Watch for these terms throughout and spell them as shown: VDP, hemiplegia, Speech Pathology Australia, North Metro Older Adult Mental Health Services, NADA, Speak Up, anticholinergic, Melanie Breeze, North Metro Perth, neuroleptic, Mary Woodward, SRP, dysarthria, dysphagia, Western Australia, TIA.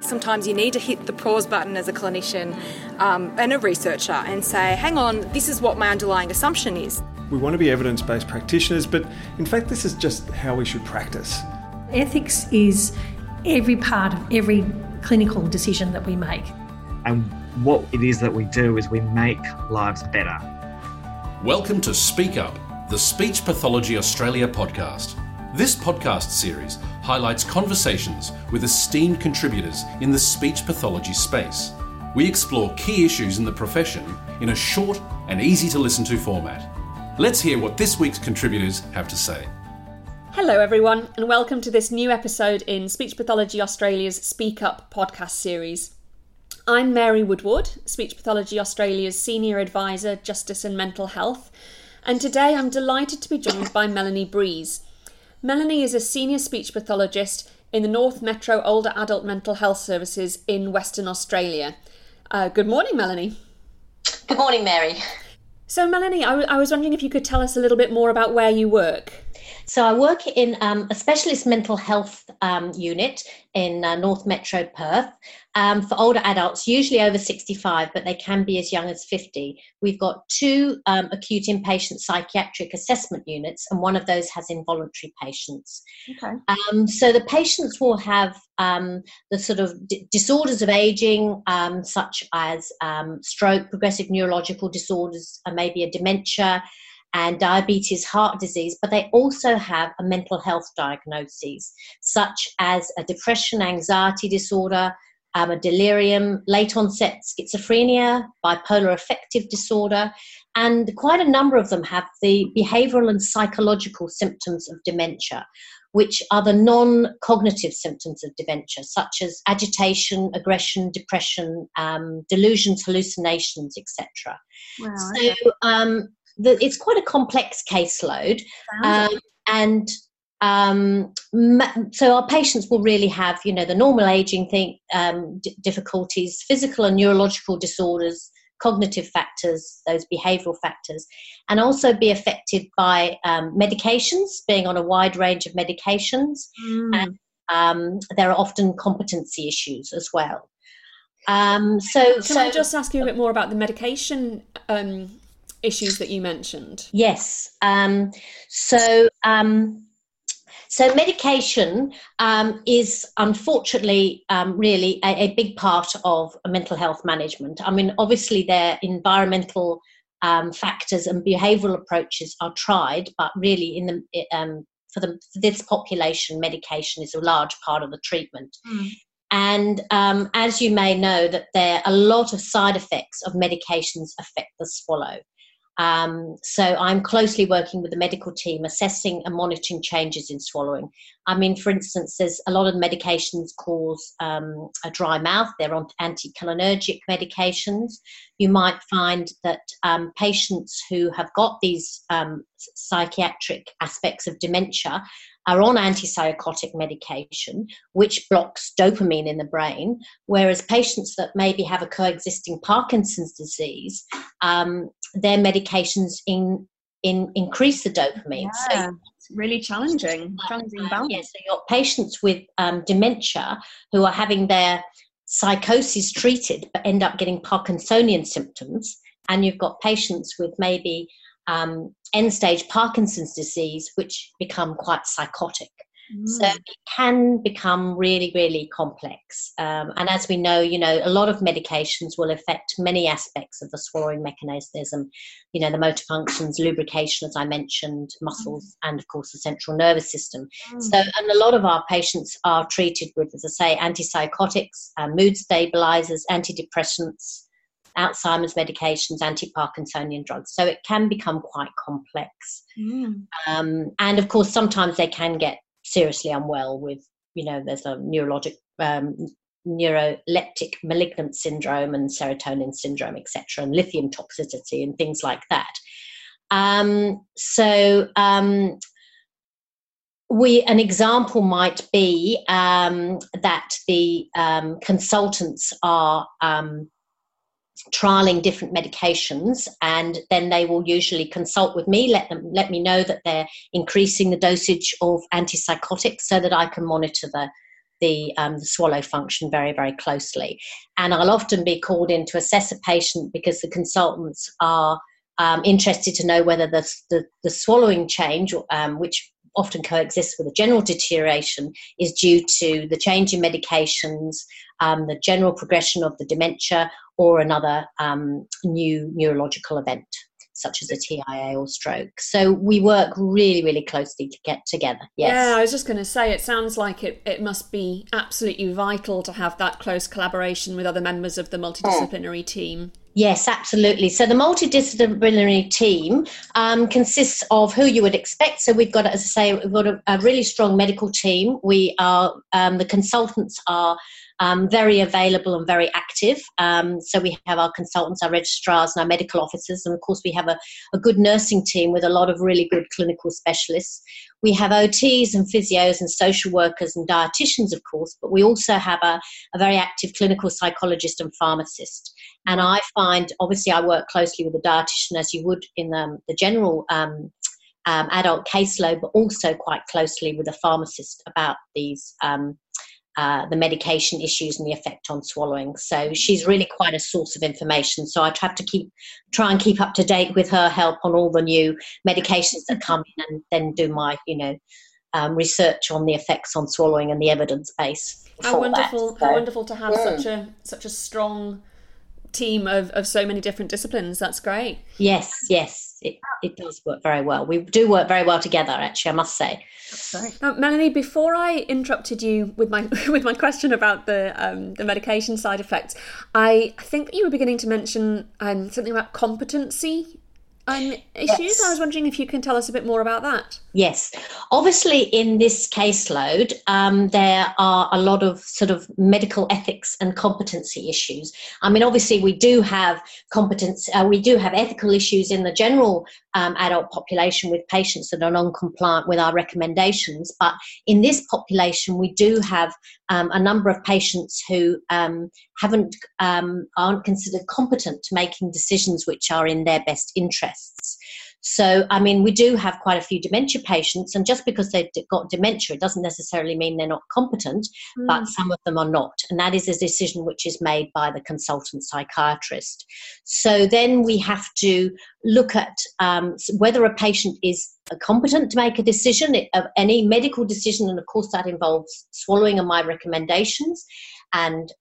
Sometimes you need to hit the pause button as a clinician and a researcher and say, hang on, this is what my underlying assumption is. We want to be evidence-based practitioners, but in fact this is just how we should practice. Ethics is every part of every clinical decision that we make. And what it is that we do is we make lives better. Welcome to Speak Up, the Speech Pathology Australia podcast. This podcast series highlights conversations with esteemed contributors in the speech pathology space. We explore key issues in the profession in a short and easy to listen to format. Let's hear what this week's contributors have to say. Hello everyone, and welcome to this new episode in Speech Pathology Australia's Speak Up podcast series. I'm Mary Woodward, Speech Pathology Australia's Senior Advisor, Justice and Mental Health, and today I'm delighted to be joined by Melanie Breeze. Melanie is a senior speech pathologist in the North Metro Older Adult Mental Health Services in Western Australia. Good morning, Melanie. Good morning, Mary. So, Melanie, I was wondering if you could tell us a little bit more about where you work. So I work in a specialist mental health unit in North Metro Perth for older adults, usually over 65, but they can be as young as 50. We've got two acute inpatient psychiatric assessment units, and one of those has involuntary patients. Okay. So the patients will have the sort of disorders of aging, such as stroke, progressive neurological disorders, maybe a dementia, and diabetes, heart disease, but they also have a mental health diagnoses such as a depression, anxiety disorder, a delirium, late onset schizophrenia, bipolar affective disorder, and quite a number of them have the behavioural and psychological symptoms of dementia, which are the non-cognitive symptoms of dementia, such as agitation, aggression, depression, delusions, hallucinations, etc. Wow, so it's quite a complex caseload, so our patients will really have, the normal aging thing, difficulties, physical and neurological disorders, cognitive factors, those behavioural factors, and also be affected by medications, being on a wide range of medications, and there are often competency issues as well. So I just ask you a bit more about the medication issues that you mentioned? Yes. So medication is unfortunately really a big part of mental health management. I mean, obviously their environmental factors and behavioural approaches are tried, but really in the for this population, medication is a large part of the treatment. Mm. And as you may know, that there are a lot of side effects of medications affect the swallow. So I'm closely working with the medical team, assessing and monitoring changes in swallowing. I mean, for instance, there's a lot of medications cause a dry mouth. They're on anticholinergic medications. You might find that patients who have got these psychiatric aspects of dementia are on antipsychotic medication, which blocks dopamine in the brain, whereas patients that maybe have a coexisting Parkinson's disease, their medications increase the dopamine. Yeah, so it's really challenging balance. Yeah, so your patients with dementia who are having their psychosis treated but end up getting Parkinsonian symptoms, and you've got patients with maybe end-stage Parkinson's disease, which become quite psychotic. Mm. So it can become really, really complex. And as we know, a lot of medications will affect many aspects of the swallowing mechanism, the motor functions, lubrication, as I mentioned, muscles, and, of course, the central nervous system. Mm. So, and a lot of our patients are treated with, as I say, antipsychotics, mood stabilisers, antidepressants, Alzheimer's medications, anti-Parkinsonian drugs. So it can become quite complex. Mm. And of course, sometimes they can get seriously unwell with, there's a neuroleptic malignant syndrome and serotonin syndrome, etc., and lithium toxicity and things like that. An example might be that the consultants are trialing different medications, and then they will usually consult with me, let me know that they're increasing the dosage of antipsychotics so that I can monitor the the swallow function very, very closely. And I'll often be called in to assess a patient because the consultants are interested to know whether the swallowing change, which often coexists with a general deterioration, is due to the change in medications, the general progression of the dementia, or another new neurological event, such as a TIA or stroke. So we work really, really closely to get together. Yes. Yeah, I was just going to say, it sounds like it must be absolutely vital to have that close collaboration with other members of the multidisciplinary team. Yes, absolutely. So the multidisciplinary team consists of who you would expect. So we've got, as I say, we've got a really strong medical team. We are, the consultants are very available and very active. So we have our consultants, our registrars and our medical officers. And of course, we have a good nursing team with a lot of really good clinical specialists. We have OTs and physios and social workers and dietitians, of course, but we also have a very active clinical psychologist and pharmacist. And I find, obviously, I work closely with the dietitian, as you would in the general adult caseload, but also quite closely with a pharmacist about these the medication issues and the effect on swallowing. So she's really quite a source of information. So I have to try and keep up to date with her help on all the new medications that come in, and then do my, research on the effects on swallowing and the evidence base. How wonderful to have such a strong team of so many different disciplines. That's great. Yes, it does work very well. We do work very well together, actually, I must say. Now, Melanie, before I interrupted you with my question about the medication side effects, I think that you were beginning to mention something about competency issues. Yes. I was wondering if you can tell us a bit more about that. Yes. Obviously, in this caseload, there are a lot of sort of medical ethics and competency issues. I mean, obviously, we do have ethical issues in the general adult population with patients that are non-compliant with our recommendations. But in this population, we do have a number of patients who aren't considered competent to making decisions which are in their best interests. So, I mean, we do have quite a few dementia patients, and just because they've got dementia, it doesn't necessarily mean they're not competent, but some of them are not. And that is a decision which is made by the consultant psychiatrist. So then we have to look at whether a patient is competent to make a decision, of any medical decision, and of course that involves swallowing and my recommendations and,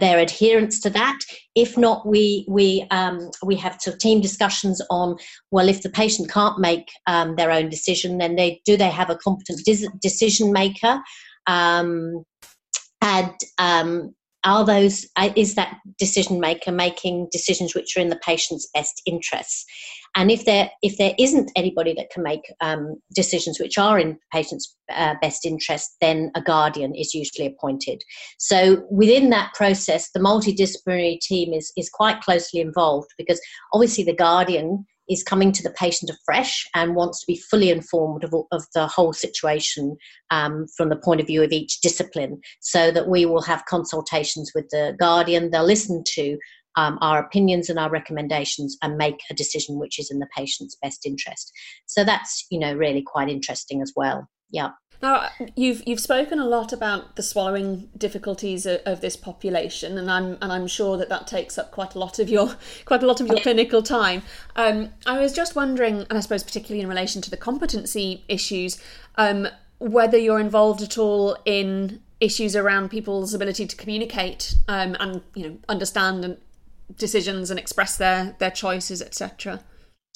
their adherence to that. If not, we have sort of team discussions on, well, if the patient can't make their own decision, then they have a competent decision maker, and is that decision maker making decisions which are in the patient's best interests? And if there isn't anybody that can make decisions which are in patient's best interest, then a guardian is usually appointed. So within that process, the multidisciplinary team is quite closely involved, because obviously the guardian is coming to the patient afresh and wants to be fully informed of the whole situation from the point of view of each discipline, so that we will have consultations with the guardian. They'll listen to our opinions and our recommendations and make a decision which is in the patient's best interest. So that's, really quite interesting as well. Yeah. Now, you've spoken a lot about the swallowing difficulties of this population, and I'm sure that takes up quite a lot of your clinical time. I was just wondering, and I suppose particularly in relation to the competency issues, whether you're involved at all in issues around people's ability to communicate and understand and decisions and express their choices, etc.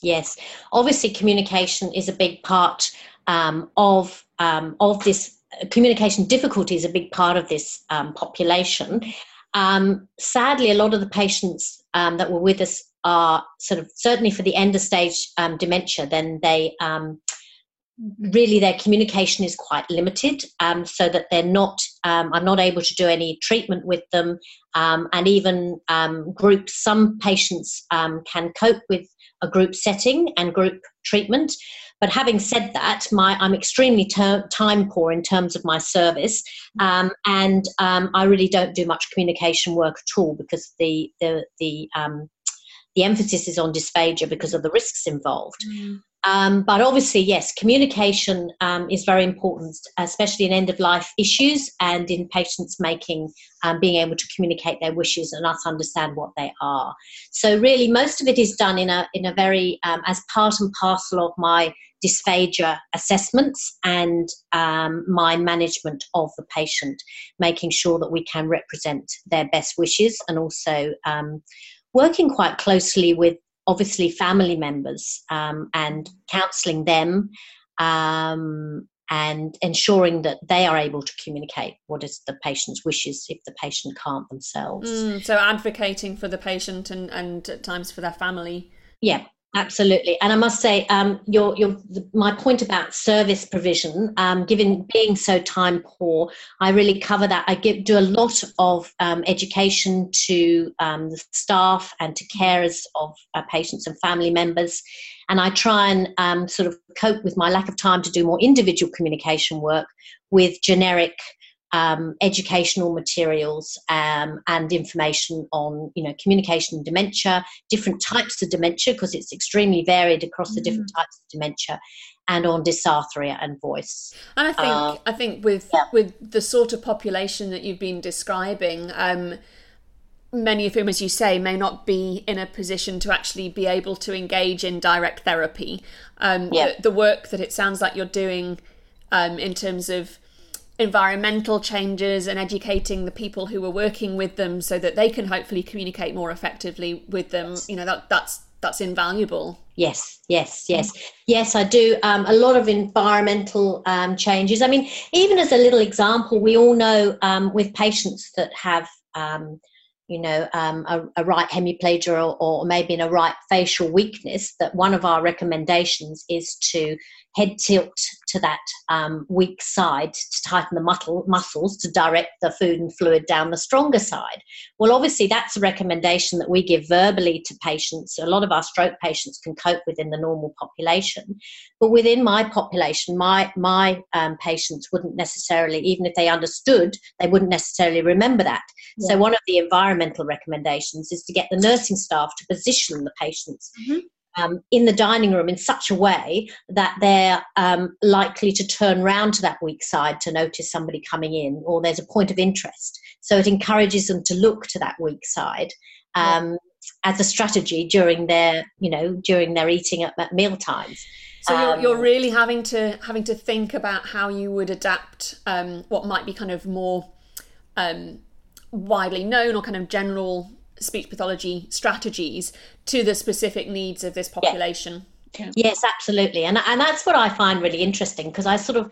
Yes, obviously communication is a big part of this. Communication difficulty is a big part of this population. Sadly, a lot of the patients that were with us are sort of, certainly for the end of stage dementia, then they really their communication is quite limited, so that they're not, I'm not able to do any treatment with them, and even groups. Some patients can cope with a group setting and group treatment. But having said that, I'm extremely time poor in terms of my service, and I really don't do much communication work at all, because the emphasis is on dysphagia because of the risks involved. But obviously, yes, communication is very important, especially in end-of-life issues and in patients making, being able to communicate their wishes and us understand what they are. So really, most of it is done in a very, as part and parcel of my dysphagia assessments and my management of the patient, making sure that we can represent their best wishes and also working quite closely with, obviously, family members and counselling them and ensuring that they are able to communicate what is the patient's wishes if the patient can't themselves. So advocating for the patient and at times for their family. Yeah, absolutely. And I must say, my point about service provision, given being so time poor, I really cover that. I do a lot of education to the staff and to carers of patients and family members. And I try and sort of cope with my lack of time to do more individual communication work with generic educational materials and information on, communication and dementia, different types of dementia, because it's extremely varied across the different types of dementia, and on dysarthria and voice. And I think with the sort of population that you've been describing, many of whom, as you say, may not be in a position to actually be able to engage in direct therapy. The work that it sounds like you're doing in terms of environmental changes and educating the people who are working with them so that they can hopefully communicate more effectively with them, that's invaluable. Yes, I do a lot of environmental changes. I mean, even as a little example, we all know with patients that have a right hemiplegia or maybe in a right facial weakness, that one of our recommendations is to head tilt to that weak side to tighten the muscles to direct the food and fluid down the stronger side. Well, obviously, that's a recommendation that we give verbally to patients. A lot of our stroke patients can cope with in the normal population. But within my population, my patients wouldn't necessarily, even if they understood, they wouldn't necessarily remember that. Yeah. So one of the environmental recommendations is to get the nursing staff to position the patients in the dining room in such a way that they're likely to turn round to that weak side to notice somebody coming in, or there's a point of interest. So it encourages them to look to that weak side as a strategy during their, eating at meal times. So you're really having to think about how you would adapt what might be kind of more widely known or kind of general speech pathology strategies to the specific needs of this population. Yeah. Yes, absolutely. And that's what I find really interesting, because I sort of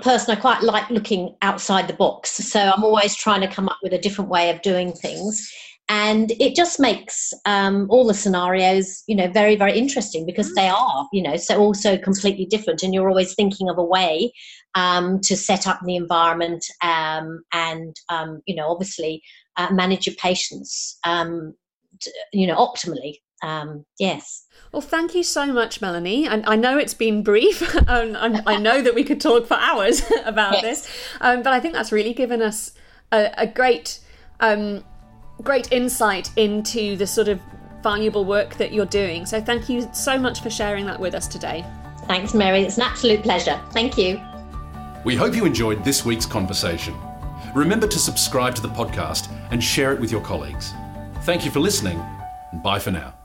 person, I quite like looking outside the box. So I'm always trying to come up with a different way of doing things. And it just makes all the scenarios, very, very interesting, because they are, so also completely different. And you're always thinking of a way to set up the environment obviously manage your patients, optimally. Yes. Well, thank you so much, Melanie. And I know it's been brief. I know that we could talk for hours about this, but I think that's really given us a great... great insight into the sort of valuable work that you're doing. So thank you so much for sharing that with us today. Thanks, Mary. It's an absolute pleasure. Thank you. We hope you enjoyed this week's conversation. Remember to subscribe to the podcast and share it with your colleagues. Thank you for listening, and bye for now.